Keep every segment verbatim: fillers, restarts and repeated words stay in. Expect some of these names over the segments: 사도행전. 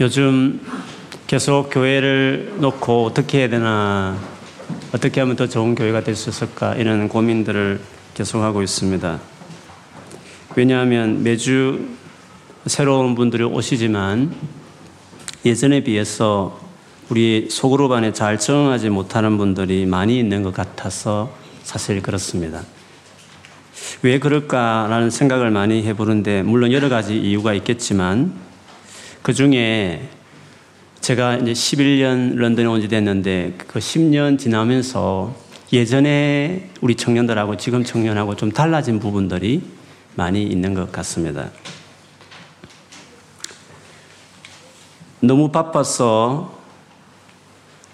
요즘 계속 교회를 놓고 어떻게 해야 되나, 어떻게 하면 더 좋은 교회가 될 수 있을까, 이런 고민들을 계속하고 있습니다. 왜냐하면 매주 새로운 분들이 오시지만 예전에 비해서 우리 소그룹 안에 잘 적응하지 못하는 분들이 많이 있는 것 같아서 사실 그렇습니다. 왜 그럴까라는 생각을 많이 해보는데, 물론 여러 가지 이유가 있겠지만 그 중에 제가 이제 십일 년 런던에 온 지 됐는데, 그 십 년 지나면서 예전에 우리 청년들하고 지금 청년하고 좀 달라진 부분들이 많이 있는 것 같습니다. 너무 바빠서,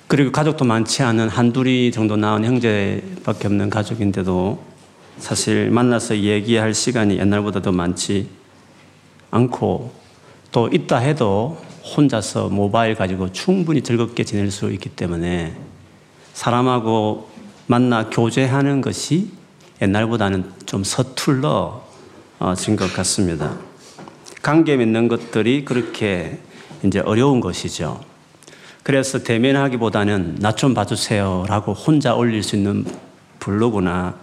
그리고 가족도 많지 않은 한둘이 정도 낳은 형제밖에 없는 가족인데도 사실 만나서 얘기할 시간이 옛날보다 더 많지 않고, 또 있다 해도 혼자서 모바일 가지고 충분히 즐겁게 지낼 수 있기 때문에 사람하고 만나 교제하는 것이 옛날보다는 좀 서툴러진 것 같습니다. 관계 맺는 것들이 그렇게 이제 어려운 것이죠. 그래서 대면하기보다는 "나 좀 봐주세요라고 혼자 올릴 수 있는 블로그나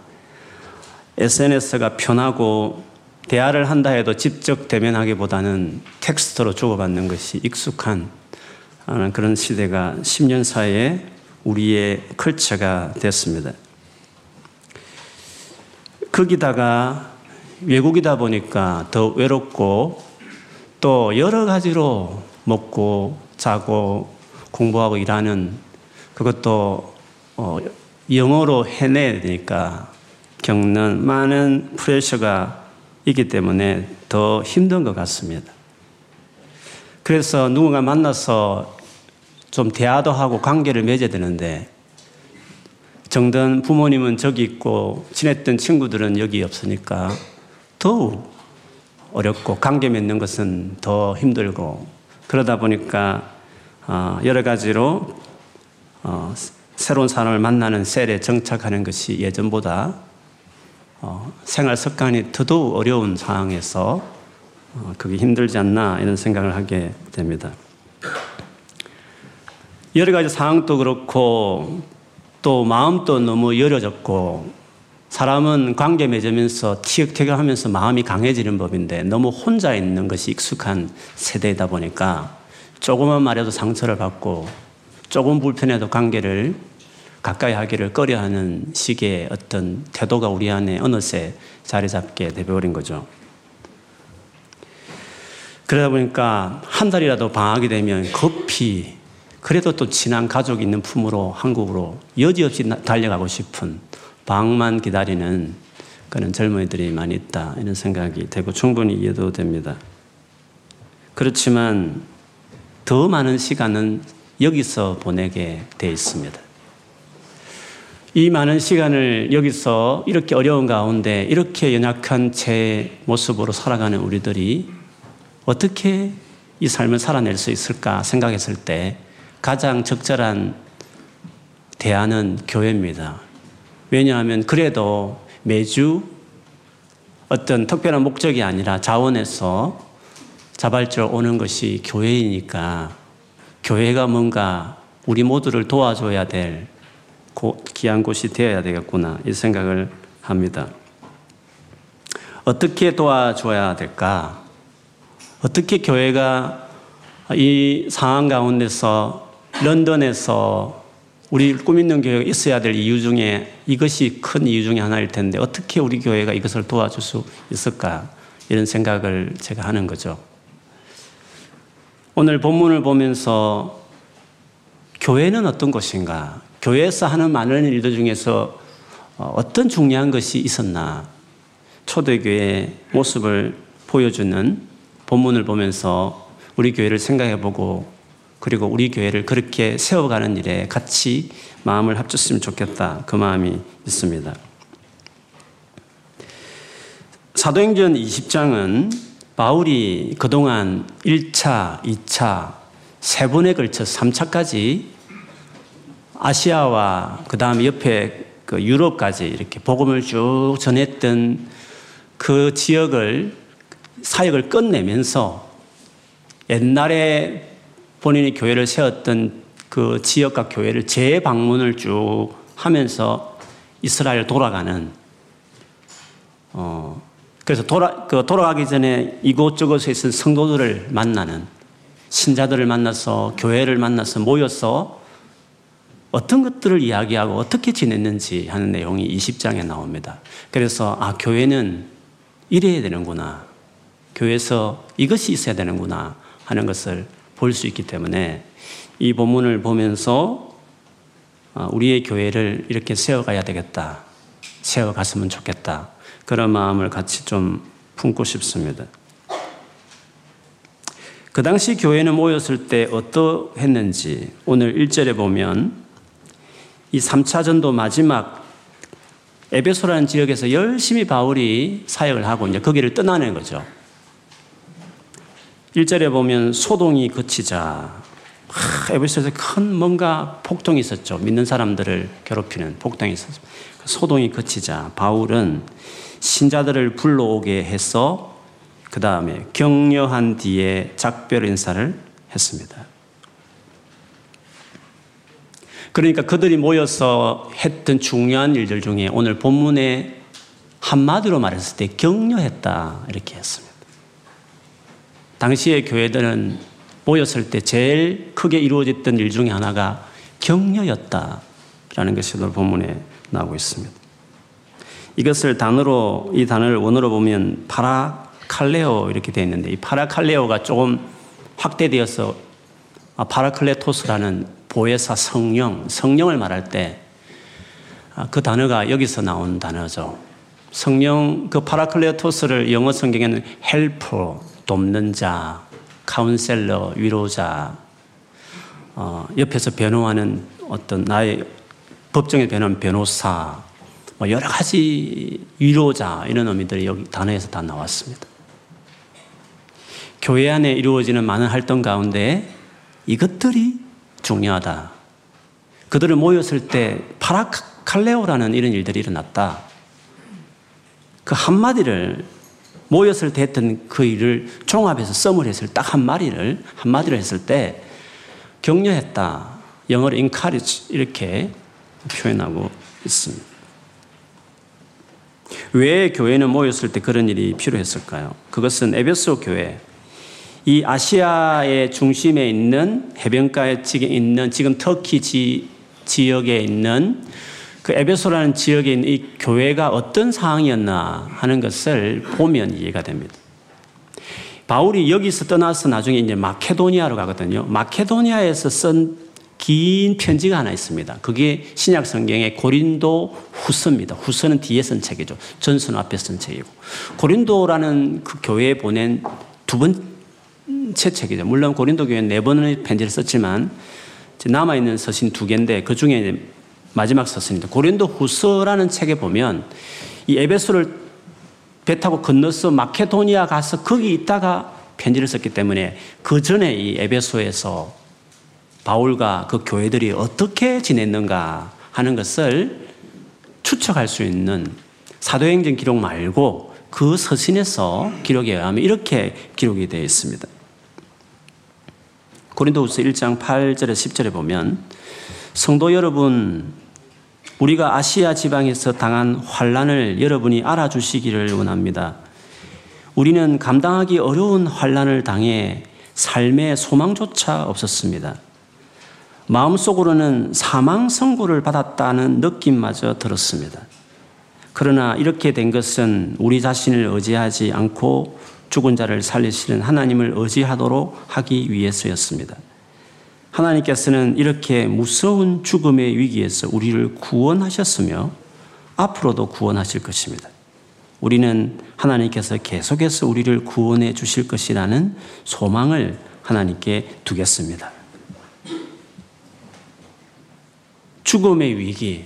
에스엔에스가 편하고, 대화를 한다 해도 직접 대면하기보다는 텍스트로 주고받는 것이 익숙한 그런 시대가 십 년 사이에 우리의 컬처가 됐습니다. 거기다가 외국이다 보니까 더 외롭고, 또 여러 가지로 먹고 자고 공부하고 일하는, 그것도 영어로 해내야 되니까 겪는 많은 프레셔가 있기 때문에 더 힘든 것 같습니다. 그래서 누군가 만나서 좀 대화도 하고 관계를 맺어야 되는데, 정든 부모님은 저기 있고 친했던 친구들은 여기 없으니까 더욱 어렵고, 관계 맺는 것은 더 힘들고, 그러다 보니까 여러 가지로 새로운 사람을 만나는 셀에 정착하는 것이 예전보다 어, 생활 습관이 더더욱 어려운 상황에서 어, 그게 힘들지 않나, 이런 생각을 하게 됩니다. 여러 가지 상황도 그렇고, 또 마음도 너무 여려졌고, 사람은 관계 맺으면서 티격태격하면서 마음이 강해지는 법인데, 너무 혼자 있는 것이 익숙한 세대이다 보니까 조그만 말에도 상처를 받고, 조금 불편해도 관계를 가까이 하기를 꺼려하는 식의 어떤 태도가 우리 안에 어느새 자리 잡게 되어버린 거죠. 그러다 보니까 한 달이라도 방학이 되면 급히, 그래도 또 친한 가족이 있는 품으로 한국으로 여지없이 달려가고 싶은, 방학만 기다리는 그런 젊은이들이 많이 있다, 이런 생각이 되고 충분히 이해도 됩니다. 그렇지만 더 많은 시간은 여기서 보내게 돼 있습니다. 이 많은 시간을 여기서 이렇게 어려운 가운데 이렇게 연약한 제 모습으로 살아가는 우리들이 어떻게 이 삶을 살아낼 수 있을까 생각했을 때, 가장 적절한 대안은 교회입니다. 왜냐하면 그래도 매주 어떤 특별한 목적이 아니라 자원해서 자발적으로 오는 것이 교회이니까, 교회가 뭔가 우리 모두를 도와줘야 될 귀한 곳이 되어야 되겠구나, 이 생각을 합니다. 어떻게 도와줘야 될까? 어떻게 교회가 이 상황 가운데서, 런던에서 우리 꿈 있는 교회가 있어야 될 이유 중에, 이것이 큰 이유 중에 하나일 텐데, 어떻게 우리 교회가 이것을 도와줄 수 있을까? 이런 생각을 제가 하는 거죠. 오늘 본문을 보면서 교회는 어떤 곳인가? 교회에서 하는 많은 일들 중에서 어떤 중요한 것이 있었나, 초대교회의 모습을 보여주는 본문을 보면서 우리 교회를 생각해보고, 그리고 우리 교회를 그렇게 세워가는 일에 같이 마음을 합쳤으면 좋겠다, 그 마음이 있습니다. 사도행전 이십 장은 바울이 그동안 일 차, 이 차, 세 번에 걸쳐 삼 차까지 아시아와 그 다음에 옆에 그 유럽까지 이렇게 복음을 쭉 전했던 그 지역을, 사역을 끝내면서 옛날에 본인이 교회를 세웠던 그 지역과 교회를 재방문을 쭉 하면서 이스라엘 돌아가는, 어, 그래서 돌아, 그 돌아가기 전에 이곳저곳에 있는 성도들을 만나는, 신자들을 만나서 교회를 만나서 모여서 어떤 것들을 이야기하고 어떻게 지냈는지 하는 내용이 이십 장에 나옵니다. 그래서 아, 교회는 이래야 되는구나, 교회에서 이것이 있어야 되는구나 하는 것을 볼 수 있기 때문에 이 본문을 보면서 우리의 교회를 이렇게 세워가야 되겠다, 세워갔으면 좋겠다, 그런 마음을 같이 좀 품고 싶습니다. 그 당시 교회는 모였을 때 어떠했는지 오늘 일 절에 보면 이 삼 차 전도 마지막 에베소라는 지역에서 열심히 바울이 사역을 하고 이제 거기를 떠나는 거죠. 일 절에 보면 소동이 그치자, 아, 에베소에서 큰 뭔가 폭동이 있었죠. 믿는 사람들을 괴롭히는 폭동이 있었죠. 소동이 그치자 바울은 신자들을 불러오게 해서 그 다음에 격려한 뒤에 작별 인사를 했습니다. 그러니까 그들이 모여서 했던 중요한 일들 중에 오늘 본문에 한마디로 말했을 때 격려했다 이렇게 했습니다. 당시의 교회들은 모였을 때 제일 크게 이루어졌던 일 중에 하나가 격려였다라는 것이 오늘 본문에 나오고 있습니다. 이것을 단어로, 이 단어를 원어로 보면 파라칼레오 이렇게 되어 있는데, 이 파라칼레오가 조금 확대되어서 파라클레토스라는 보혜사 성령, 성령을 말할 때 그 단어가 여기서 나온 단어죠. 성령, 그 파라클레토스를 영어 성경에는 헬퍼, 돕는 자, 카운셀러, 위로자, 어, 옆에서 변호하는 어떤 나의 법정에 변호하는 변호사, 뭐 여러 가지 위로자, 이런 의미들이 여기 단어에서 다 나왔습니다. 교회 안에 이루어지는 많은 활동 가운데 이것들이 중요하다. 그들을 모였을 때 파라칼레오라는 이런 일들이 일어났다. 그 한마디를, 모였을 때 했던 그 일을 종합해서 썸을 했을 때 딱 한마디를, 한마디를 했을 때 격려했다. 영어로 encourage 이렇게 표현하고 있습니다. 왜 교회는 모였을 때 그런 일이 필요했을까요? 그것은 에베소 교회, 이 아시아의 중심에 있는 해변가에 있는 지금 터키 지, 지역에 있는 그 에베소라는 지역에 있는 이 교회가 어떤 상황이었나 하는 것을 보면 이해가 됩니다. 바울이 여기서 떠나서 나중에 이제 마케도니아로 가거든요. 마케도니아에서 쓴 긴 편지가 하나 있습니다. 그게 신약 성경의 고린도 후서입니다. 후서는 뒤에 쓴 책이죠. 전서는 앞에 쓴 책이고. 고린도라는 그 교회에 보낸 두 번째 책이죠. 물론 고린도 교회는 네 번의 편지를 썼지만 남아있는 서신 두 개인데 그 중에 이제 마지막 서신입니다. 고린도 후서라는 책에 보면 이 에베소를 배 타고 건너서 마케도니아 가서 거기 있다가 편지를 썼기 때문에 그 전에 이 에베소에서 바울과 그 교회들이 어떻게 지냈는가 하는 것을 추측할 수 있는, 사도행전 기록 말고 그 서신에서 기록에 의하면 이렇게 기록이 되어 있습니다. 고린도 후서 일 장 팔 절에서 십 절에 보면 성도 여러분, 우리가 아시아 지방에서 당한 환난을 여러분이 알아주시기를 원합니다. 우리는 감당하기 어려운 환난을 당해 삶의 소망조차 없었습니다. 마음속으로는 사망 선고를 받았다는 느낌마저 들었습니다. 그러나 이렇게 된 것은 우리 자신을 의지하지 않고 죽은 자를 살리시는 하나님을 의지하도록 하기 위해서였습니다. 하나님께서는 이렇게 무서운 죽음의 위기에서 우리를 구원하셨으며 앞으로도 구원하실 것입니다. 우리는 하나님께서 계속해서 우리를 구원해 주실 것이라는 소망을 하나님께 두겠습니다. 죽음의 위기,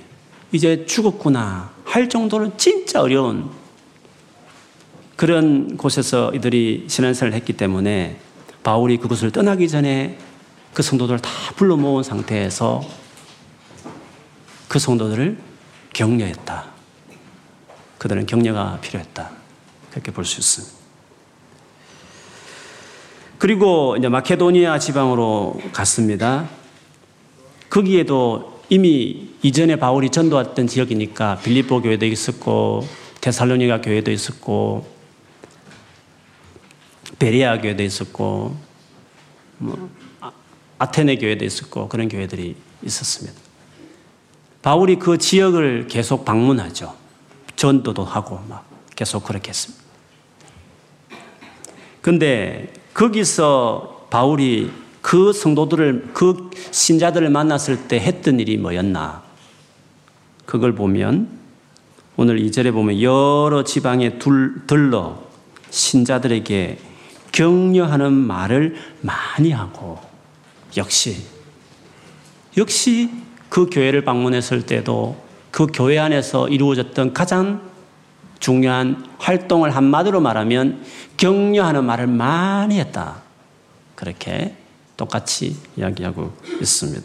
이제 죽었구나 할 정도로 진짜 어려운 그런 곳에서 이들이 신앙생활을 했기 때문에 바울이 그곳을 떠나기 전에 그 성도들을 다 불러 모은 상태에서 그 성도들을 격려했다. 그들은 격려가 필요했다. 그렇게 볼 수 있습니다. 그리고 이제 마케도니아 지방으로 갔습니다. 거기에도 이미 이전에 바울이 전도했던 지역이니까 빌립보 교회도 있었고 데살로니가 교회도 있었고 베레아 교회도 있었고 뭐 아테네 교회도 있었고 그런 교회들이 있었습니다. 바울이 그 지역을 계속 방문하죠. 전도도 하고 막 계속 그렇게 했습니다. 그런데 거기서 바울이 그 성도들을, 그 신자들을 만났을 때 했던 일이 뭐였나? 그걸 보면 오늘 이 절에 보면 여러 지방에 둘, 들러 신자들에게 격려하는 말을 많이 하고 역시 역시 그 교회를 방문했을 때도 그 교회 안에서 이루어졌던 가장 중요한 활동을 한마디로 말하면 격려하는 말을 많이 했다. 그렇게 똑같이 이야기하고 있습니다.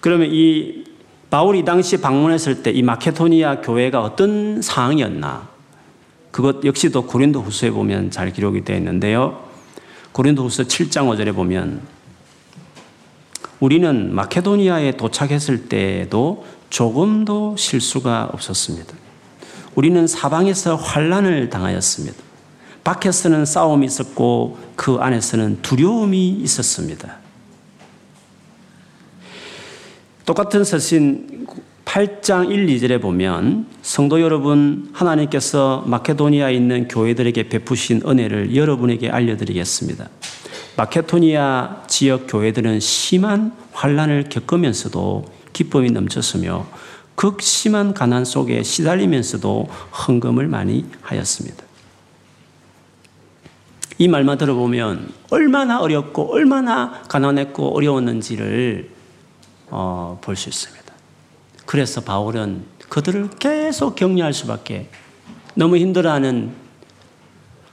그러면 이 바울이 당시 방문했을 때 이 마케도니아 교회가 어떤 상황이었나? 그것 역시도 고린도 후서에 보면 잘 기록이 되어 있는데요. 고린도 후서 칠 장 오 절에 보면 우리는 마케도니아에 도착했을 때에도 조금도 실수가 없었습니다. 우리는 사방에서 환난을 당하였습니다. 밖에서는 싸움이 있었고 그 안에서는 두려움이 있었습니다. 똑같은 서신 팔 장 일, 이 절에 보면 성도 여러분, 하나님께서 마케도니아에 있는 교회들에게 베푸신 은혜를 여러분에게 알려드리겠습니다. 마케도니아 지역 교회들은 심한 환난을 겪으면서도 기쁨이 넘쳤으며 극심한 가난 속에 시달리면서도 헌금을 많이 하였습니다. 이 말만 들어보면 얼마나 어렵고 얼마나 가난했고 어려웠는지를 어, 볼 수 있습니다. 그래서 바울은 그들을 계속 격려할 수밖에, 너무 힘들어하는,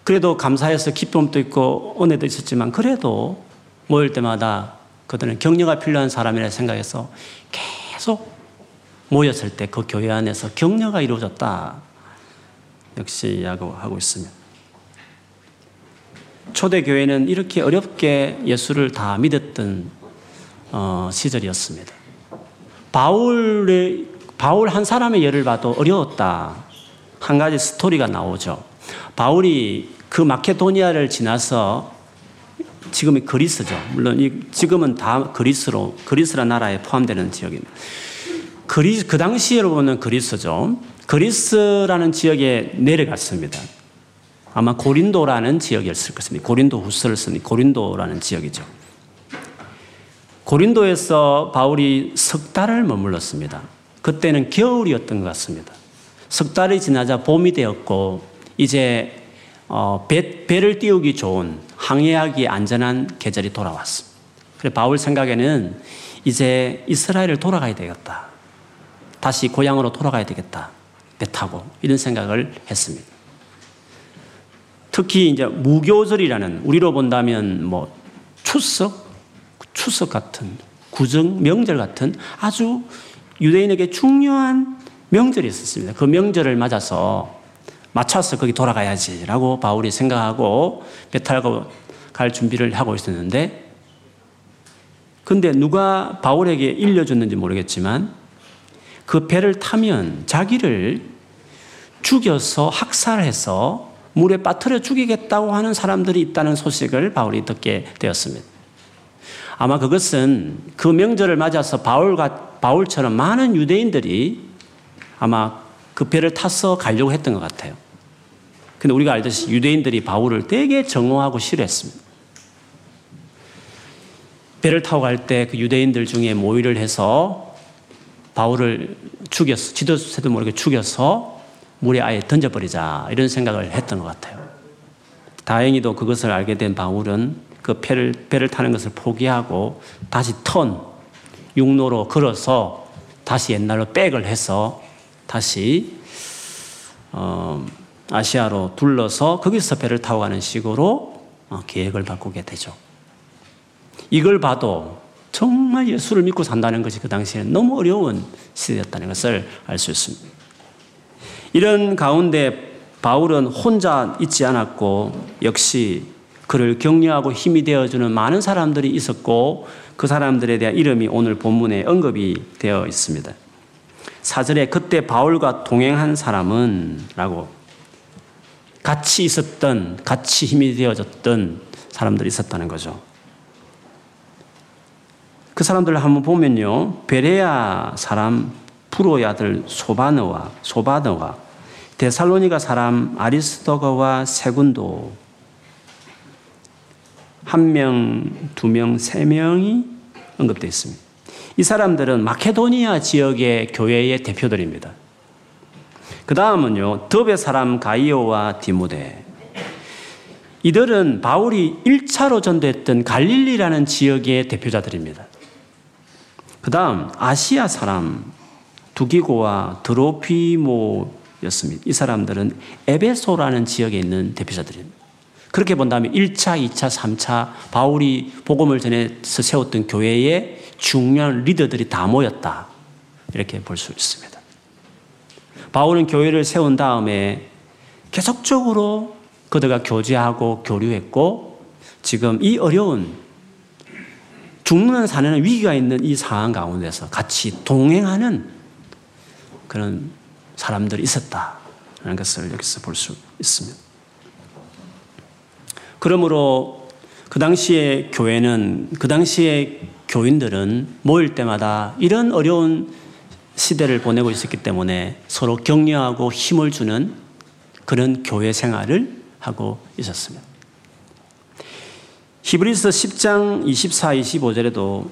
그래도 감사해서 기쁨도 있고 은혜도 있었지만 그래도 모일 때마다 그들은 격려가 필요한 사람이라 생각해서 계속 모였을 때 그 교회 안에서 격려가 이루어졌다. 역시 야구하고 있습니다. 초대교회는 이렇게 어렵게 예수를 다 믿었던 어, 시절이었습니다. 바울의, 바울 한 사람의 예를 봐도 어려웠다. 한 가지 스토리가 나오죠. 바울이 그 마케도니아를 지나서 지금이 그리스죠. 물론 이, 지금은 다 그리스로, 그리스라 나라에 포함되는 지역입니다. 그리, 그 당시에 보면 그리스죠. 그리스라는 지역에 내려갔습니다. 아마 고린도라는 지역이었을 것입니다. 고린도 후서를 쓰니 고린도라는 지역이죠. 고린도에서 바울이 석 달을 머물렀습니다. 그때는 겨울이었던 것 같습니다. 석 달이 지나자 봄이 되었고 이제 어, 배, 배를 띄우기 좋은, 항해하기 안전한 계절이 돌아왔습니다. 그래서 바울 생각에는 이제 이스라엘을 돌아가야 되겠다. 다시 고향으로 돌아가야 되겠다. 배 타고. 이런 생각을 했습니다. 특히 이제 무교절이라는, 우리로 본다면 뭐 추석, 추석 같은 구정, 명절 같은 아주 유대인에게 중요한 명절이 있었습니다. 그 명절을 맞아서 맞춰서 거기 돌아가야지라고 바울이 생각하고 배 타고 갈 준비를 하고 있었는데, 근데 누가 바울에게 일러줬는지 모르겠지만 그 배를 타면 자기를 죽여서 학살해서 물에 빠뜨려 죽이겠다고 하는 사람들이 있다는 소식을 바울이 듣게 되었습니다. 아마 그것은 그 명절을 맞아서 바울과, 바울처럼 많은 유대인들이 아마 그 배를 타서 가려고 했던 것 같아요. 근데 우리가 알듯이 유대인들이 바울을 되게 정오하고 싫어했습니다. 배를 타고 갈 때 그 유대인들 중에 모의를 해서 바울을 죽여서, 지도새도 모르게 죽여서 물에 아예 던져버리자, 이런 생각을 했던 것 같아요. 다행히도 그것을 알게 된 바울은 그 배를, 배를 타는 것을 포기하고 다시 턴, 육로로 걸어서 다시 옛날로 백을 해서 다시 어, 아시아로 둘러서 거기서 배를 타고 가는 식으로 어, 계획을 바꾸게 되죠. 이걸 봐도 정말 예수를 믿고 산다는 것이 그 당시에는 너무 어려운 시대였다는 것을 알 수 있습니다. 이런 가운데 바울은 혼자 있지 않았고 역시 그를 격려하고 힘이 되어주는 많은 사람들이 있었고 그 사람들에 대한 이름이 오늘 본문에 언급이 되어 있습니다. 사 절에 그때 바울과 동행한 사람은 라고 같이 있었던, 같이 힘이 되어줬던 사람들이 있었다는 거죠. 그 사람들을 한번 보면요. 베레아 사람 부로야들 소바너와 소바너와 데살로니가 사람 아리스도가와 세군도 한 명, 두 명, 세 명이 언급되어 있습니다. 이 사람들은 마케도니아 지역의 교회의 대표들입니다. 그 다음은요. 더베 사람 가이오와 디모데. 이들은 바울이 일 차로 전도했던 갈릴리라는 지역의 대표자들입니다. 그 다음 아시아 사람 두기고와 드로피모였습니다. 이 사람들은 에베소라는 지역에 있는 대표자들입니다. 그렇게 본다면 일 차, 이 차, 삼 차 바울이 복음을 전해서 세웠던 교회의 중요한 리더들이 다 모였다. 이렇게 볼 수 있습니다. 바울은 교회를 세운 다음에 계속적으로 그들과 교제하고 교류했고 지금 이 어려운 죽는 사는 위기가 있는 이 상황 가운데서 같이 동행하는 그런 사람들이 있었다라는 것을 여기서 볼 수 있습니다. 그러므로 그 당시의 교회는, 그 당시의 교인들은 모일 때마다 이런 어려운 시대를 보내고 있었기 때문에 서로 격려하고 힘을 주는 그런 교회 생활을 하고 있었습니다. 히브리서 십 장 이십사, 이십오 절에도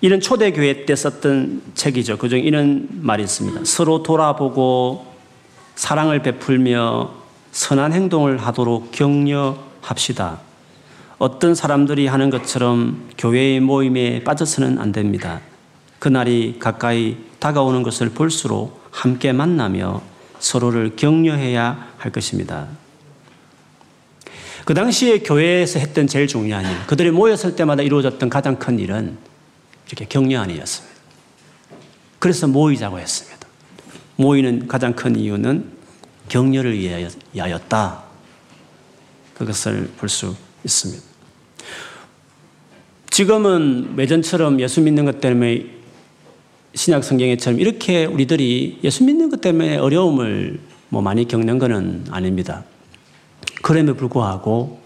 이런 초대교회 때 썼던 책이죠. 그중 이런 말이 있습니다. 서로 돌아보고 사랑을 베풀며 선한 행동을 하도록 격려합시다. 어떤 사람들이 하는 것처럼 교회의 모임에 빠져서는 안 됩니다. 그날이 가까이 다가오는 것을 볼수록 함께 만나며 서로를 격려해야 할 것입니다. 그 당시에 교회에서 했던 제일 중요한 일, 그들이 모였을 때마다 이루어졌던 가장 큰 일은 이렇게 격려하는 일이었습니다. 그래서 모이자고 했습니다. 모이는 가장 큰 이유는 격려를 위하였다. 그것을 볼 수 있습니다. 지금은 예전처럼 예수 믿는 것 때문에 신약 성경에처럼 이렇게 우리들이 예수 믿는 것 때문에 어려움을 뭐 많이 겪는 것은 아닙니다. 그럼에도 불구하고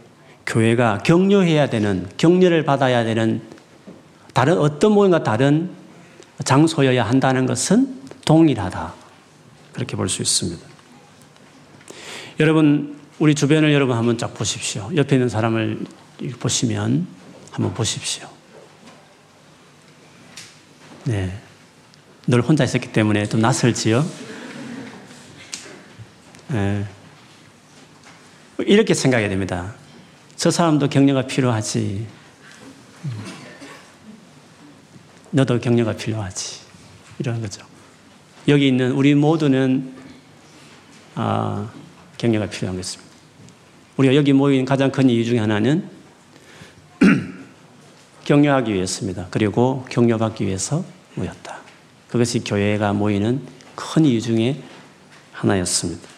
교회가 격려해야 되는, 격려를 받아야 되는 다른 어떤 모임과 다른 장소여야 한다는 것은 동일하다. 그렇게 볼 수 있습니다. 여러분, 우리 주변을 여러분 한번 쫙 보십시오. 옆에 있는 사람을 보시면 한번 보십시오. 네, 늘 혼자 있었기 때문에 좀 낯설지요? 네. 이렇게 생각해야 됩니다. 저 사람도 격려가 필요하지. 너도 격려가 필요하지. 이런 거죠. 여기 있는 우리 모두는 아, 격려가 필요한 것입니다. 우리가 여기 모인 가장 큰 이유 중에 하나는 격려하기 위해서입니다. 그리고 격려받기 위해서 모였다. 그것이 교회가 모이는 큰 이유 중에 하나였습니다.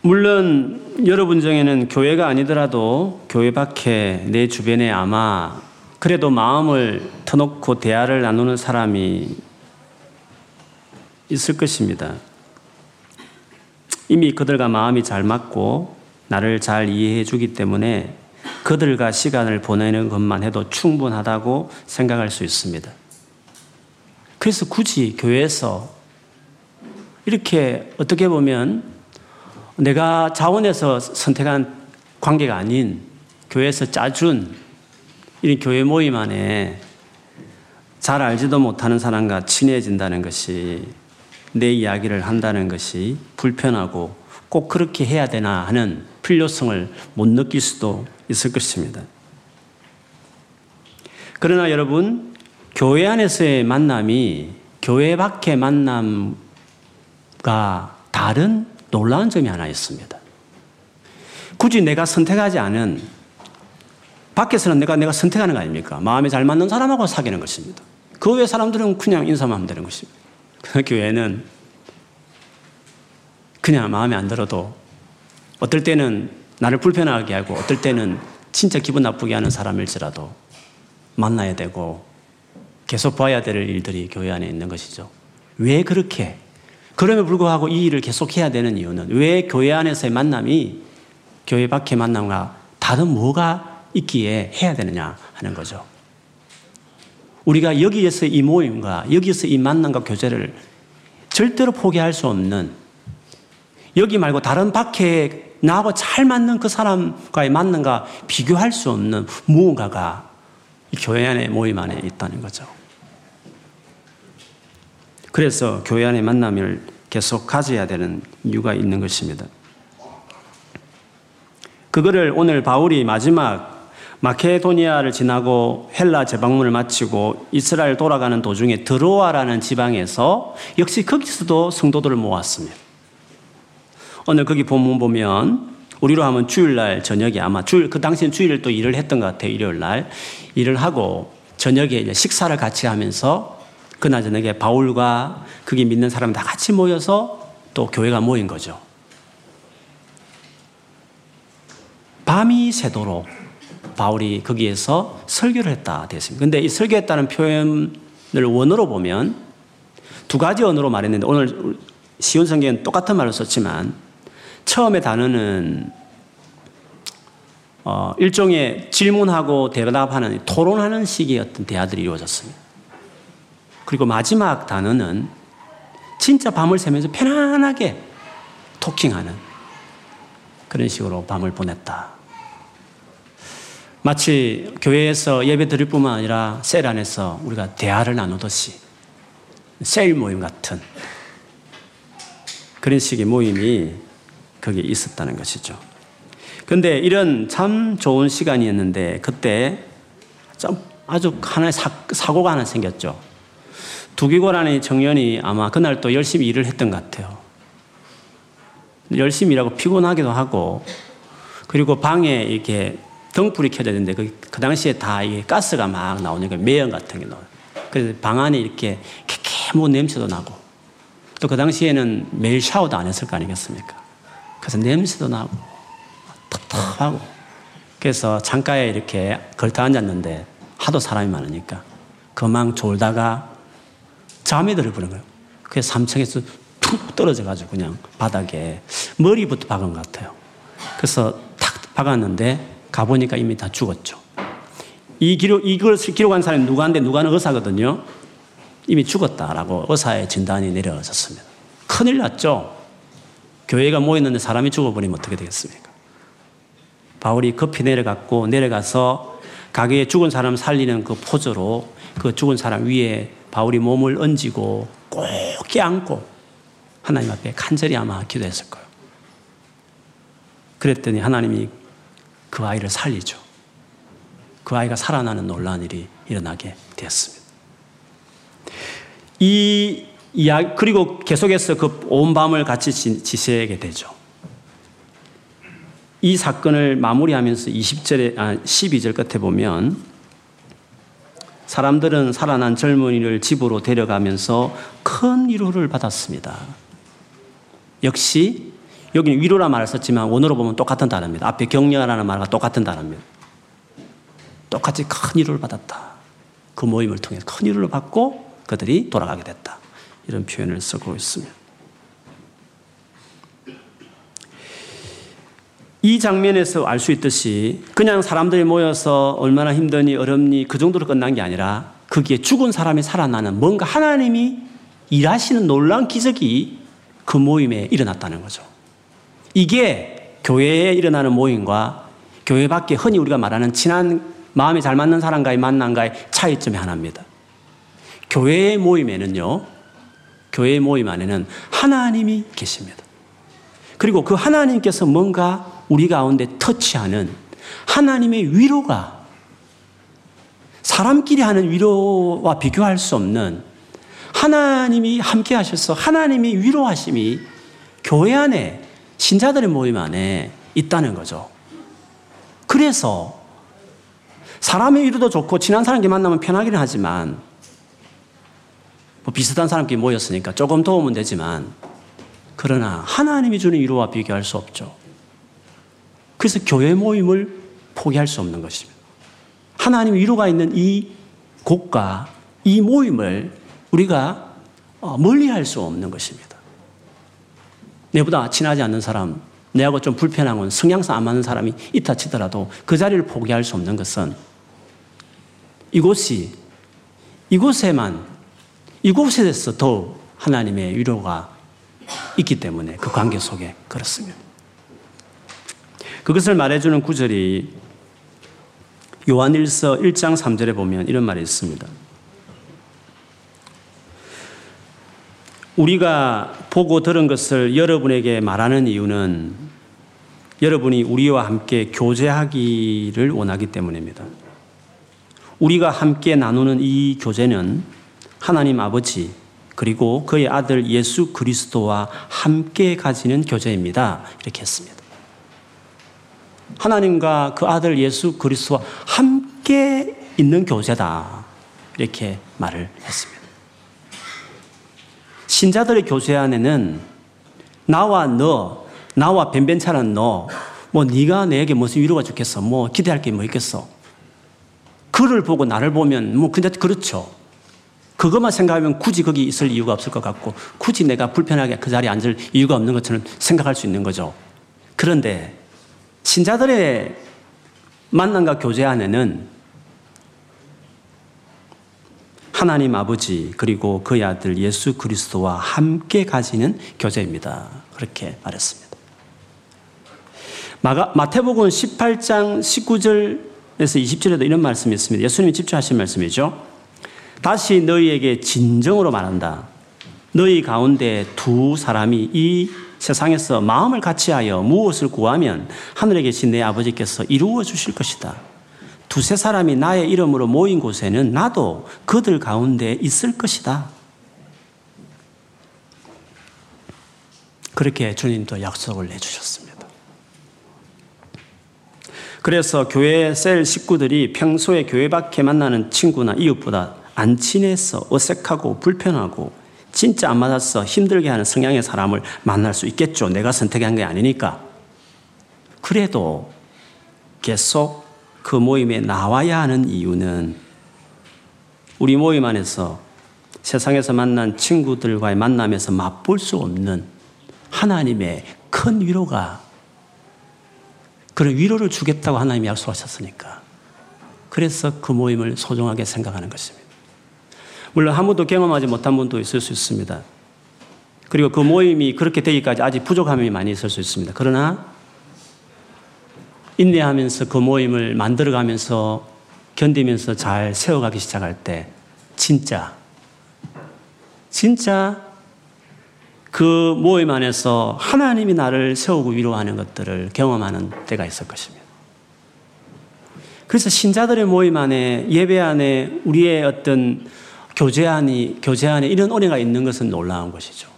물론 여러분 중에는 교회가 아니더라도 교회 밖에 내 주변에 아마 그래도 마음을 터놓고 대화를 나누는 사람이 있을 것입니다. 이미 그들과 마음이 잘 맞고 나를 잘 이해해 주기 때문에 그들과 시간을 보내는 것만 해도 충분하다고 생각할 수 있습니다. 그래서 굳이 교회에서 이렇게 어떻게 보면 내가 자원해서 선택한 관계가 아닌 교회에서 짜준 이런 교회 모임 안에 잘 알지도 못하는 사람과 친해진다는 것이, 내 이야기를 한다는 것이 불편하고 꼭 그렇게 해야 되나 하는 필요성을 못 느낄 수도 있을 것입니다. 그러나 여러분, 교회 안에서의 만남이 교회 밖의 만남과 다른 놀라운 점이 하나 있습니다. 굳이 내가 선택하지 않은, 밖에서는 내가 내가 선택하는 거 아닙니까? 마음에 잘 맞는 사람하고 사귀는 것입니다. 그 외 사람들은 그냥 인사만 하면 되는 것입니다. 교회는 그냥 마음에 안 들어도 어떨 때는 나를 불편하게 하고 어떨 때는 진짜 기분 나쁘게 하는 사람일지라도 만나야 되고 계속 봐야 될 일들이 교회 안에 있는 것이죠. 왜 그렇게? 그럼에도 불구하고 이 일을 계속해야 되는 이유는 왜 교회 안에서의 만남이 교회 밖의 만남과 다른 뭐가 있기에 해야 되느냐 하는 거죠. 우리가 여기에서 이 모임과 여기에서 이 만남과 교제를 절대로 포기할 수 없는, 여기 말고 다른 밖에 나하고 잘 맞는 그 사람과의 만남과 비교할 수 없는 무언가가 이 교회 안에 모임 안에 있다는 거죠. 그래서 교회 안의 만남을 계속 가져야 되는 이유가 있는 것입니다. 그거를 오늘 바울이 마지막 마케도니아를 지나고 헬라 재방문을 마치고 이스라엘 돌아가는 도중에 드로아라는 지방에서 역시 거기서도 성도들을 모았습니다. 오늘 거기 본문 보면 우리로 하면 주일날 저녁에 아마 주일, 그 당시엔 주일을 또 일을 했던 것 같아요. 일요일날 일을 하고 저녁에 이제 식사를 같이 하면서 그날 저녁에 바울과 거기 믿는 사람 다 같이 모여서 또 교회가 모인 거죠. 밤이 새도록 바울이 거기에서 설교를 했다 됐습니다. 그런데 이 설교했다는 표현을 원어로 보면 두 가지 언어로 말했는데 오늘 시온 성경은 똑같은 말로 썼지만 처음에 단어는 어, 일종의 질문하고 대답하는 토론하는 식의 어떤 대화들이 이루어졌습니다. 그리고 마지막 단어는 진짜 밤을 새면서 편안하게 토킹하는 그런 식으로 밤을 보냈다. 마치 교회에서 예배 드릴 뿐만 아니라 셀 안에서 우리가 대화를 나누듯이 셀 모임 같은 그런 식의 모임이 거기에 있었다는 것이죠. 그런데 이런 참 좋은 시간이었는데 그때 아주 하나의 사, 사고가 하나 생겼죠. 두기고라는 청년이 아마 그날 또 열심히 일을 했던 것 같아요. 열심히 일하고 피곤하기도 하고 그리고 방에 이렇게 등불이 켜져 있는데 그, 그 당시에 다 이게 가스가 막 나오니까 매연 같은 게 나와요. 그래서 방 안에 이렇게 개개몬 냄새도 나고 또 그 당시에는 매일 샤워도 안 했을 거 아니겠습니까? 그래서 냄새도 나고 텁텁하고 그래서 창가에 이렇게 걸터 앉았는데 하도 사람이 많으니까 그만 졸다가 잠이 들어버린 거예요. 그래서 삼 층에서 툭 떨어져가지고 그냥 바닥에 머리부터 박은 것 같아요. 그래서 탁 박았는데 가보니까 이미 다 죽었죠. 이 기록, 이걸 기록한 사람이 누가인데 누가는 의사거든요. 이미 죽었다라고 의사의 진단이 내려졌습니다. 큰일 났죠. 교회가 모였는데 사람이 죽어버리면 어떻게 되겠습니까? 바울이 급히 내려갔고 내려가서 가게에 죽은 사람 살리는 그 포즈로 그 죽은 사람 위에 바울이 몸을 얹고 꼭 껴안고 하나님 앞에 간절히 아마 기도했을 거예요. 그랬더니 하나님이 그 아이를 살리죠. 그 아이가 살아나는 놀라운 일이 일어나게 되었습니다. 이 이야기, 그리고 계속해서 그 온 밤을 같이 지새게 되죠. 이 사건을 마무리하면서 이십 절에, 아, 십이 절 끝에 보면 사람들은 살아난 젊은이를 집으로 데려가면서 큰 위로를 받았습니다. 역시 여기는 위로라는 말을 썼지만 원어로 보면 똑같은 단어입니다. 앞에 격려라는 말과 똑같은 단어입니다. 똑같이 큰 위로를 받았다. 그 모임을 통해서 큰 위로를 받고 그들이 돌아가게 됐다. 이런 표현을 쓰고 있습니다. 이 장면에서 알 수 있듯이 그냥 사람들이 모여서 얼마나 힘드니 어렵니 그 정도로 끝난 게 아니라 거기에 죽은 사람이 살아나는 뭔가 하나님이 일하시는 놀라운 기적이 그 모임에 일어났다는 거죠. 이게 교회에 일어나는 모임과 교회 밖에 흔히 우리가 말하는 친한 마음이 잘 맞는 사람과의 만남과의 차이점이 하나입니다. 교회의 모임에는요, 교회의 모임 안에는 하나님이 계십니다. 그리고 그 하나님께서 뭔가 우리 가운데 터치하는 하나님의 위로가 사람끼리 하는 위로와 비교할 수 없는 하나님이 함께 하셔서 하나님의 위로하심이 교회 안에 신자들의 모임 안에 있다는 거죠. 그래서 사람의 위로도 좋고 친한 사람끼리 만나면 편하긴 하지만 뭐 비슷한 사람끼리 모였으니까 조금 도움은 되지만 그러나 하나님이 주는 위로와 비교할 수 없죠. 그래서 교회 모임을 포기할 수 없는 것입니다. 하나님의 위로가 있는 이 곳과 이 모임을 우리가 멀리할 수 없는 것입니다. 내보다 친하지 않는 사람, 내하고 좀 불편한 건 성향상 안 맞는 사람이 있다 치더라도 그 자리를 포기할 수 없는 것은 이곳이, 이곳에만, 이곳에서 더욱 하나님의 위로가 있기 때문에 그 관계 속에 그렇습니다. 그것을 말해주는 구절이 요한일서 일 장 삼 절에 보면 이런 말이 있습니다. 우리가 보고 들은 것을 여러분에게 말하는 이유는 여러분이 우리와 함께 교제하기를 원하기 때문입니다. 우리가 함께 나누는 이 교제는 하나님 아버지 그리고 그의 아들 예수 그리스도와 함께 가지는 교제입니다. 이렇게 했습니다. 하나님과 그 아들 예수 그리스도와 함께 있는 교제다. 이렇게 말을 했습니다. 신자들의 교제 안에는 나와 너, 나와 변변찮은 너, 뭐 네가 내게 무슨 위로가 좋겠어, 뭐 기대할 게 뭐 있겠어. 그를 보고 나를 보면 뭐 근데 그렇죠. 그것만 생각하면 굳이 거기 있을 이유가 없을 것 같고 굳이 내가 불편하게 그 자리에 앉을 이유가 없는 것처럼 생각할 수 있는 거죠. 그런데 신자들의 만남과 교제 안에는 하나님 아버지 그리고 그의 아들 예수 그리스도와 함께 가지는 교제입니다. 그렇게 말했습니다. 마태복음 십팔 장 십구 절에서 이십 절에도 이런 말씀이 있습니다. 예수님이 직접 하신 말씀이죠. 다시 너희에게 진정으로 말한다. 너희 가운데 두 사람이 이 세상에서 마음을 같이하여 무엇을 구하면 하늘에 계신 내 아버지께서 이루어 주실 것이다. 두세 사람이 나의 이름으로 모인 곳에는 나도 그들 가운데 있을 것이다. 그렇게 주님도 약속을 해주셨습니다. 그래서 교회 셀 식구들이 평소에 교회 밖에 만나는 친구나 이웃보다 안 친해서 어색하고 불편하고 진짜 안 맞아서 힘들게 하는 성향의 사람을 만날 수 있겠죠. 내가 선택한 게 아니니까. 그래도 계속 그 모임에 나와야 하는 이유는 우리 모임 안에서 세상에서 만난 친구들과의 만남에서 맛볼 수 없는 하나님의 큰 위로가, 그런 위로를 주겠다고 하나님이 약속하셨으니까. 그래서 그 모임을 소중하게 생각하는 것입니다. 물론 한 번도 경험하지 못한 분도 있을 수 있습니다. 그리고 그 모임이 그렇게 되기까지 아직 부족함이 많이 있을 수 있습니다. 그러나 인내하면서 그 모임을 만들어가면서 견디면서 잘 세워가기 시작할 때 진짜 진짜 그 모임 안에서 하나님이 나를 세우고 위로하는 것들을 경험하는 때가 있을 것입니다. 그래서 신자들의 모임 안에, 예배 안에, 우리의 어떤 교제 안이, 교제 안에 이런 은혜가 있는 것은 놀라운 것이죠.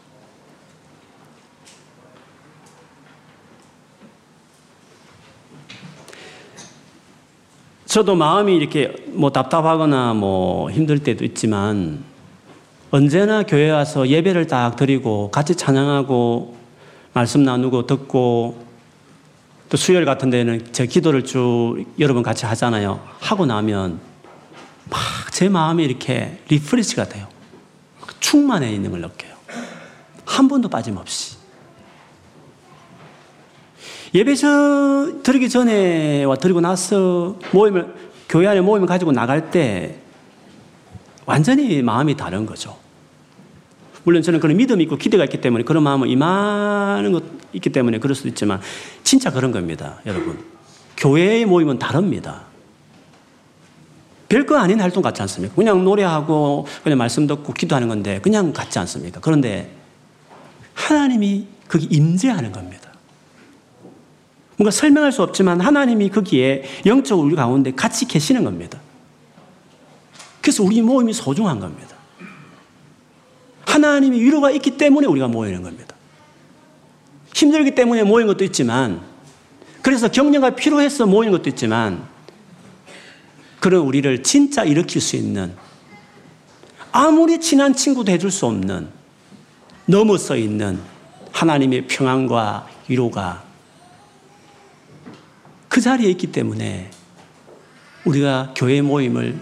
저도 마음이 이렇게 뭐 답답하거나 뭐 힘들 때도 있지만 언제나 교회 와서 예배를 딱 드리고 같이 찬양하고 말씀 나누고 듣고 또 수요일 같은 데는 제 기도를 쭉 여러분 같이 하잖아요. 하고 나면 막 제 마음이 이렇게 리프레시가 돼요. 충만해 있는 걸 느껴요. 한 번도 빠짐없이. 예배 저, 드리기 전에와 드리고 나서 모임을, 교회 안에 모임을 가지고 나갈 때 완전히 마음이 다른 거죠. 물론 저는 그런 믿음이 있고 기대가 있기 때문에 그런 마음을 임하는 것 있기 때문에 그럴 수도 있지만 진짜 그런 겁니다. 여러분. 교회의 모임은 다릅니다. 별거 아닌 활동 같지 않습니까? 그냥 노래하고 그냥 말씀 듣고 기도하는 건데 그냥 같지 않습니까? 그런데 하나님이 거기 임재하는 겁니다. 뭔가 설명할 수 없지만 하나님이 거기에 영적으로 우리 가운데 같이 계시는 겁니다. 그래서 우리 모임이 소중한 겁니다. 하나님이 위로가 있기 때문에 우리가 모이는 겁니다. 힘들기 때문에 모인 것도 있지만, 그래서 격려가 필요해서 모인 것도 있지만, 그런 우리를 진짜 일으킬 수 있는, 아무리 친한 친구도 해줄 수 없는, 넘어서 있는 하나님의 평안과 위로가 그 자리에 있기 때문에 우리가 교회 모임을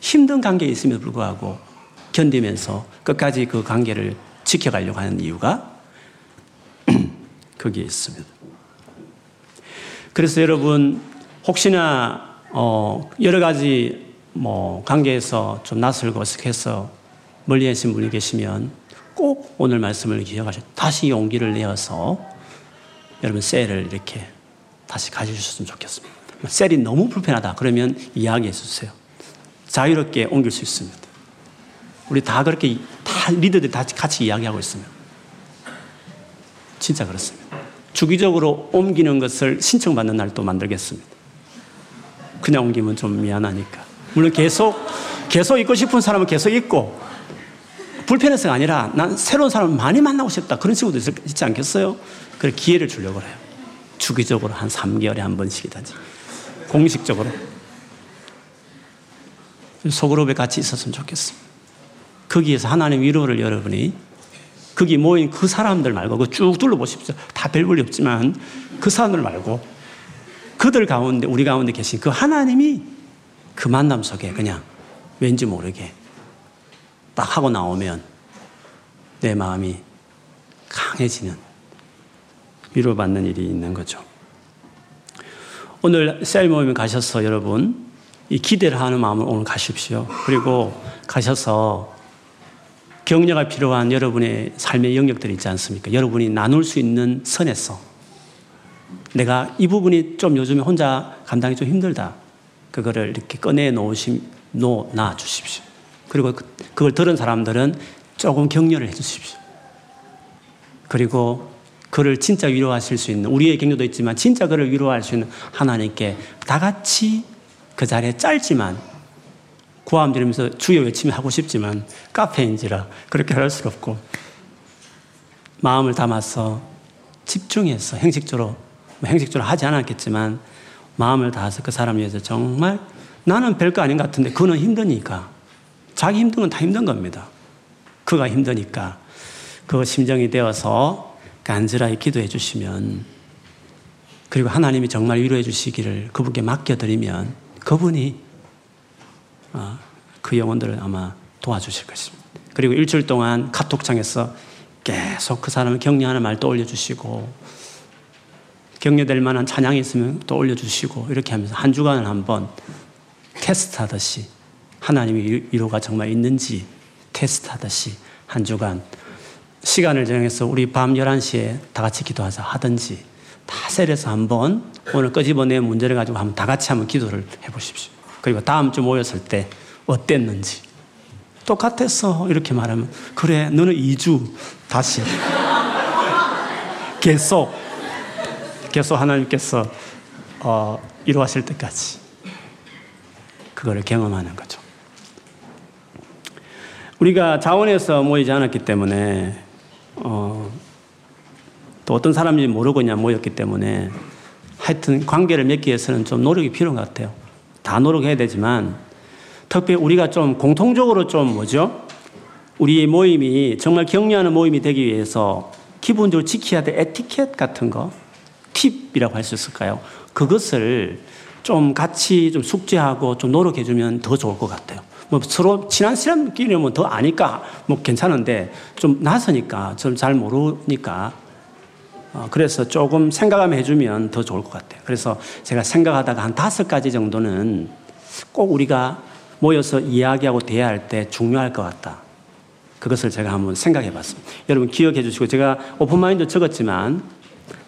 힘든 관계에 있음에도 불구하고 견디면서 끝까지 그 관계를 지켜가려고 하는 이유가 거기에 있습니다. 그래서 여러분 혹시나 어 여러 가지 뭐 관계에서 좀 낯설고 어색해서 멀리 계신 분이 계시면 꼭 오늘 말씀을 기억하셔서 다시 용기를 내어서 여러분 셀을 이렇게 다시 가져주셨으면 좋겠습니다. 셀이 너무 불편하다 그러면 이야기해 주세요. 자유롭게 옮길 수 있습니다. 우리 다 그렇게 다 리더들이 다 같이 이야기하고 있습니다. 진짜 그렇습니다. 주기적으로 옮기는 것을 신청받는 날도 만들겠습니다. 그냥 옮기면 좀 미안하니까. 물론 계속 계속 있고 싶은 사람은 계속 있고 불편해서가 아니라 난 새로운 사람을 많이 만나고 싶다 그런 친구도 있지 않겠어요? 그래서 기회를 주려고 해요. 주기적으로 한 삼 개월에 한 번씩이든지 공식적으로 소그룹에 같이 있었으면 좋겠습니다. 거기에서 하나님 위로를 여러분이 거기 모인 그 사람들 말고 그 쭉 둘러보십시오. 다 별 볼이 없지만 그 사람들 말고 그들 가운데 우리 가운데 계신 그 하나님이 그 만남 속에 그냥 왠지 모르게 딱 하고 나오면 내 마음이 강해지는 위로받는 일이 있는 거죠. 오늘 셀 모임에 가셔서 여러분 이 기대를 하는 마음으로 오늘 가십시오. 그리고 가셔서 격려가 필요한 여러분의 삶의 영역들이 있지 않습니까? 여러분이 나눌 수 있는 선에서 내가 이 부분이 좀 요즘에 혼자 감당이 좀 힘들다. 그거를 이렇게 꺼내 놓으시, 놓아 주십시오. 그리고 그걸 들은 사람들은 조금 격려를 해 주십시오. 그리고 그를 진짜 위로하실 수 있는 우리의 격려도 있지만 진짜 그를 위로할 수 있는 하나님께 다 같이 그 자리에 짧지만 구함 드리면서 주여 외침을 하고 싶지만 카페인지라 그렇게 할 수가 없고 마음을 담아서 집중해서 형식적으로 형식적으로 하지 않았겠지만 마음을 다해서 그 사람을 위해서 정말 나는 별거 아닌 것 같은데 그는 힘드니까 자기 힘든 건 다 힘든 겁니다. 그가 힘드니까 그 심정이 되어서 간절하게 기도해 주시면 그리고 하나님이 정말 위로해 주시기를 그분께 맡겨드리면 그분이 그 영혼들을 아마 도와주실 것입니다. 그리고 일주일 동안 카톡창에서 계속 그 사람을 격려하는 말 또 올려주시고 격려될 만한 찬양이 있으면 또 올려주시고 이렇게 하면서 한 주간을 한번 테스트하듯이 하나님의 위로가 정말 있는지 테스트하듯이 한 주간 시간을 정해서 우리 밤 열한 시에 다 같이 기도하자 하든지 다 셀에서 한번 오늘 끄집어낸 문제를 가지고 한번 다 같이 한번 기도를 해보십시오. 그리고 다음 주 모였을 때 어땠는지 똑같았어 이렇게 말하면 그래 너는 이 주 다시 계속 계속 하나님께서 어, 이루어하실 때까지 그거를 경험하는 거죠. 우리가 자원해서 모이지 않았기 때문에 어, 또 어떤 사람인지 모르고 그냥 모였기 때문에 하여튼 관계를 맺기 위해서는 좀 노력이 필요한 것 같아요. 다 노력해야 되지만 특별히 우리가 좀 공통적으로 좀 뭐죠? 우리의 모임이 정말 격려하는 모임이 되기 위해서 기본적으로 지켜야 될 에티켓 같은 거 팁이라고 할 수 있을까요? 그것을 좀 같이 좀 숙제하고 좀 노력해주면 더 좋을 것 같아요. 뭐 서로 친한 사람끼리는 더 아니까 뭐 괜찮은데 좀 나서니까 좀 잘 모르니까 그래서 조금 생각하면 해주면 더 좋을 것 같아요. 그래서 제가 생각하다가 한 다섯 가지 정도는 꼭 우리가 모여서 이야기하고 대화할 때 중요할 것 같다. 그것을 제가 한번 생각해 봤습니다. 여러분 기억해 주시고 제가 오픈마인드 적었지만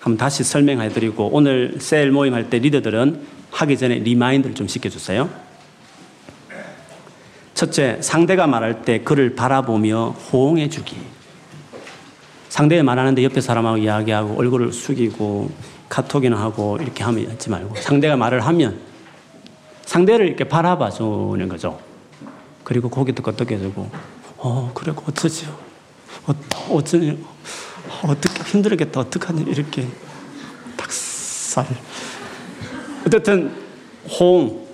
한번 다시 설명해 드리고 오늘 셀 모임할 때 리더들은 하기 전에 리마인드를 좀 시켜주세요. 첫째, 상대가 말할 때 그를 바라보며 호응해 주기. 상대에 말하는데 옆에 사람하고 이야기하고 얼굴을 숙이고 카톡이나 하고 이렇게 하지 말고 상대가 말을 하면 상대를 이렇게 바라봐주는 거죠. 그리고 고개도 끄덕여주고 어 그래 어쩌지요? 어떠 어쩌니? 어떻게 힘들겠다 어떡하니? 이렇게 닭살 어쨌든 호응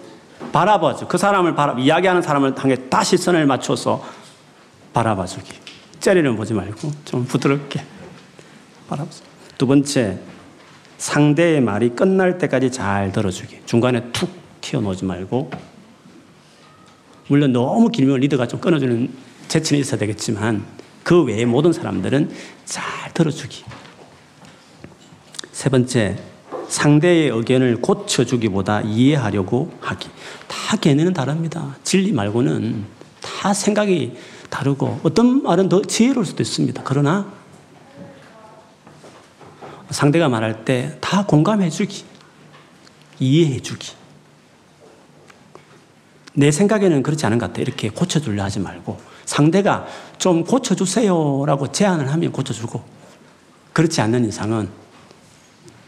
바라봐줘. 그 사람을 바라 이야기하는 사람을 한 개 다시 선을 맞춰서 바라봐주기. 째리는 보지 말고 좀 부드럽게 바라보세요. 두 번째, 상대의 말이 끝날 때까지 잘 들어주기. 중간에 툭 튀어나오지 말고. 물론 너무 길면 리더가 좀 끊어주는 재치는 있어야 되겠지만 그 외에 모든 사람들은 잘 들어주기. 세 번째, 상대의 의견을 고쳐주기보다 이해하려고 하기. 다 견해는 다릅니다. 진리 말고는 다 생각이 다르고 어떤 말은 더 지혜로울 수도 있습니다. 그러나 상대가 말할 때 다 공감해주기, 이해해주기. 내 생각에는 그렇지 않은 것 같아. 이렇게 고쳐주려 하지 말고 상대가 좀 고쳐주세요라고 제안을 하면 고쳐주고, 그렇지 않는 이상은,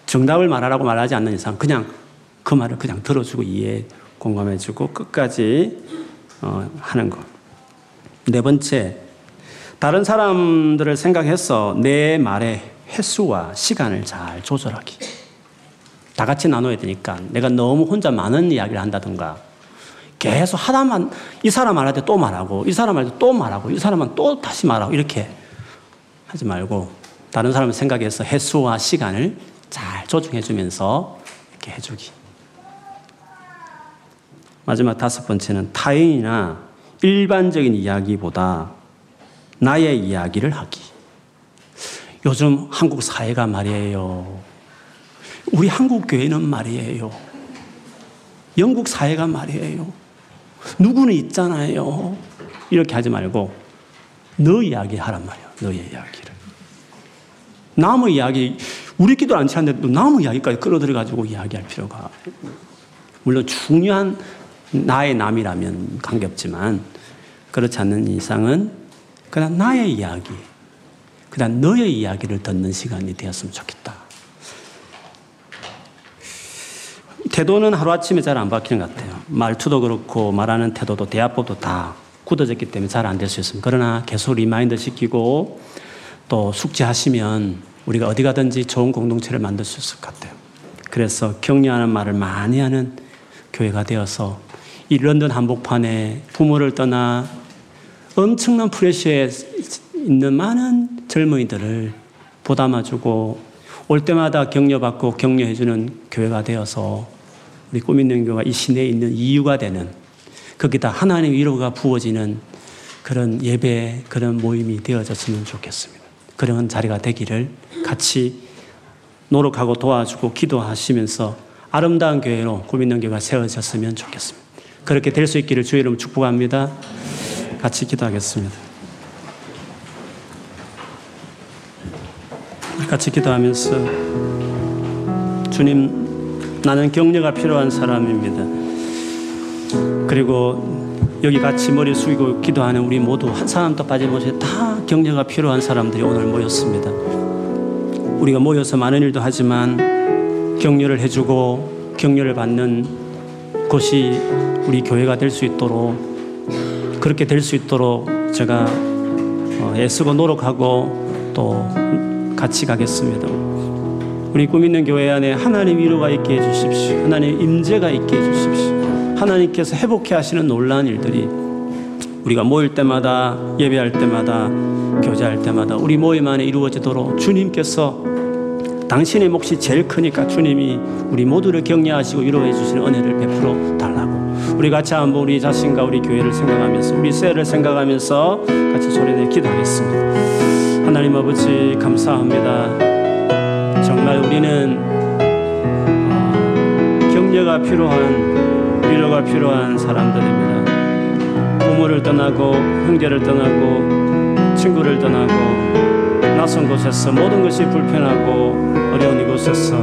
정답을 말하라고 말하지 않는 이상 그냥 그 말을 그냥 들어주고 이해, 공감해주고 끝까지 어, 하는 것. 네 번째, 다른 사람들을 생각해서 내 말의 횟수와 시간을 잘 조절하기. 다 같이 나눠야 되니까 내가 너무 혼자 많은 이야기를 한다든가 계속 하다만 이 사람 말할 때 또 말하고 이 사람 말할 때 또 말하고 이 사람은 또 다시 말하고 이렇게 하지 말고 다른 사람을 생각해서 횟수와 시간을 잘 조정해주면서 이렇게 해주기. 마지막 다섯 번째는 타인이나 일반적인 이야기보다 나의 이야기를 하기. 요즘 한국 사회가 말이에요. 우리 한국 교회는 말이에요. 영국 사회가 말이에요. 누구는 있잖아요. 이렇게 하지 말고 너 이야기 하란 말이야. 너의 이야기를. 남의 이야기, 우리끼도 안 친한데 남의 이야기까지 끌어들여가지고 이야기할 필요가. 물론 중요한 나의 남이라면 관계없지만 그렇지 않는 이상은 그냥 나의 이야기, 그냥 너의 이야기를 듣는 시간이 되었으면 좋겠다. 태도는 하루아침에 잘 안 바뀌는 것 같아요. 말투도 그렇고 말하는 태도도 대화법도 다 굳어졌기 때문에 잘 안 될 수 있습니다. 그러나 계속 리마인드 시키고 또 숙지하시면 우리가 어디 가든지 좋은 공동체를 만들 수 있을 것 같아요. 그래서 격려하는 말을 많이 하는 교회가 되어서 이 런던 한복판에 부모를 떠나 엄청난 프레셔에 있는 많은 젊은이들을 보담아주고 올 때마다 격려받고 격려해주는 교회가 되어서 우리 꿈 있는 교회가 이 시내에 있는 이유가 되는, 거기다 하나님의 위로가 부어지는 그런 예배, 그런 모임이 되어졌으면 좋겠습니다. 그런 자리가 되기를 같이 노력하고 도와주고 기도하시면서 아름다운 교회로 꿈 있는 교회가 세워졌으면 좋겠습니다. 그렇게 될 수 있기를 주의 이름으로 축복합니다. 같이 기도하겠습니다. 같이 기도하면서 주님, 나는 격려가 필요한 사람입니다. 그리고 여기 같이 머리 숙이고 기도하는 우리 모두 한 사람도 빠짐없이 다 격려가 필요한 사람들이 오늘 모였습니다. 우리가 모여서 많은 일도 하지만 격려를 해주고 격려를 받는 곳이 우리 교회가 될 수 있도록, 그렇게 될 수 있도록 제가 애쓰고 노력하고 또 같이 가겠습니다. 우리 꿈 있는 교회 안에 하나님 위로가 있게 해주십시오. 하나님 임재가 있게 해주십시오. 하나님께서 회복해 하시는 놀라운 일들이 우리가 모일 때마다, 예배할 때마다, 교제할 때마다 우리 모임 안에 이루어지도록 주님께서, 당신의 몫이 제일 크니까 주님이 우리 모두를 격려하시고 위로해 주시는 은혜를 베풀어 달라고 우리 같이 한번 우리 자신과 우리 교회를 생각하면서, 우리 새를 생각하면서 같이 소리내 기도하겠습니다. 하나님 아버지, 감사합니다. 정말 우리는 격려가 필요한, 위로가 필요한 사람들입니다. 부모를 떠나고 형제를 떠나고 친구를 떠나고 낯선 곳에서 모든 것이 불편하고 어려운 이곳에서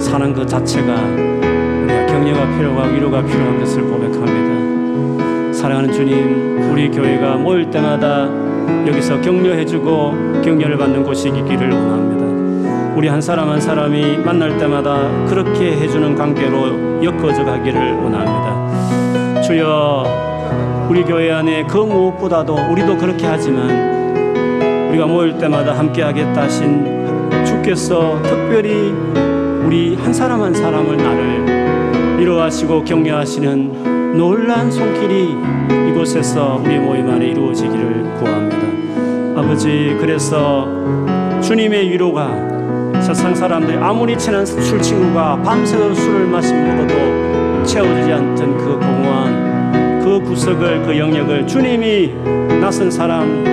사는 것 자체가 우리가 격려가 필요하고 위로가 필요한 것을 고백합니다. 사랑하는 주님, 우리 교회가 모일 때마다 여기서 격려해주고 격려를 받는 곳이기를 원합니다. 우리 한 사람 한 사람이 만날 때마다 그렇게 해주는 관계로 엮어져 가기를 원합니다. 주여, 우리 교회 안에 그 무엇보다도, 우리도 그렇게 하지만 우리가 모일 때마다 함께 하겠다 하신 주께서 특별히 우리 한 사람 한 사람을 나를 위로하시고 격려하시는 놀라운 손길이 이곳에서 우리 모임 안에 이루어지기를 구합니다. 아버지, 그래서 주님의 위로가, 세상 사람들이 아무리 친한 술친구가 밤새도록 술을 마시고도 채워지지 않던 그 공허한 그 구석을, 그 영역을 주님이 낯선 사람,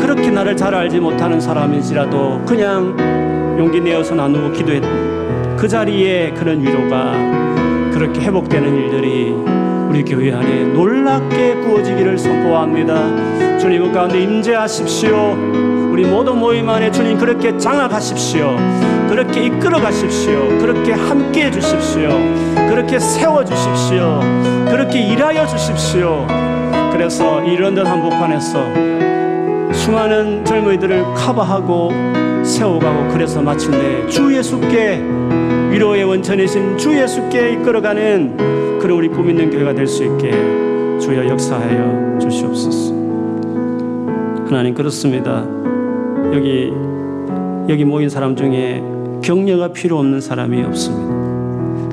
그렇게 나를 잘 알지 못하는 사람인지라도 그냥 용기 내어서 나누고 기도했던 그 자리에 그런 위로가, 그렇게 회복되는 일들이 우리 교회 안에 놀랍게 부어지기를 선포합니다. 주님 그 가운데 임재하십시오. 우리 모두 모임 안에 주님 그렇게 장악하십시오. 그렇게 이끌어 가십시오. 그렇게 함께해 주십시오. 그렇게 세워 주십시오. 그렇게 일하여 주십시오. 그래서 이 런던 한복판에서 수많은 젊은이들을 커버하고 세워가고, 그래서 마침내 주 예수께, 위로의 원천이신 주 예수께 이끌어가는 그런 우리 꿈 있는 교회가 될 수 있게 주여 역사하여 주시옵소서. 하나님, 그렇습니다. 여기 여기 모인 사람 중에 격려가 필요 없는 사람이 없습니다.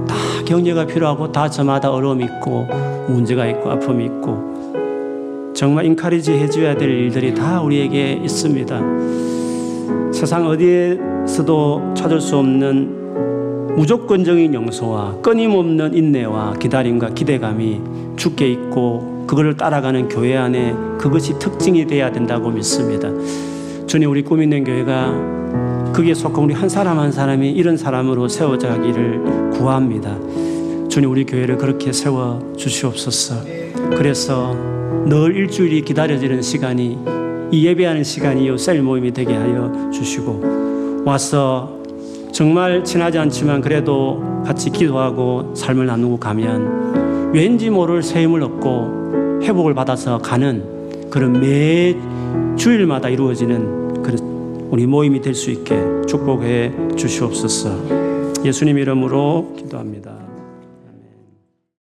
다 격려가 필요하고 다 저마다 어려움이 있고 문제가 있고 아픔이 있고 정말 인카리지 해줘야 될 일들이 다 우리에게 있습니다. 세상 어디에서도 찾을 수 없는 무조건적인 용서와 끊임없는 인내와 기다림과 기대감이 주께 있고, 그거를 따라가는 교회 안에 그것이 특징이 돼야 된다고 믿습니다. 주님, 우리 꿈 있는 교회가 거기에 속한 우리 한 사람 한 사람이 이런 사람으로 세워지기를 구합니다. 주님, 우리 교회를 그렇게 세워주시옵소서. 그래서 늘 일주일이 기다려지는 시간이, 이 예배하는 시간이 이 셀 모임이 되게 하여 주시고, 와서 정말 친하지 않지만 그래도 같이 기도하고 삶을 나누고 가면 왠지 모를 세임을 얻고 회복을 받아서 가는 그런 매 주일마다 이루어지는 그런 우리 모임이 될 수 있게 축복해 주시옵소서. 예수님 이름으로 기도합니다.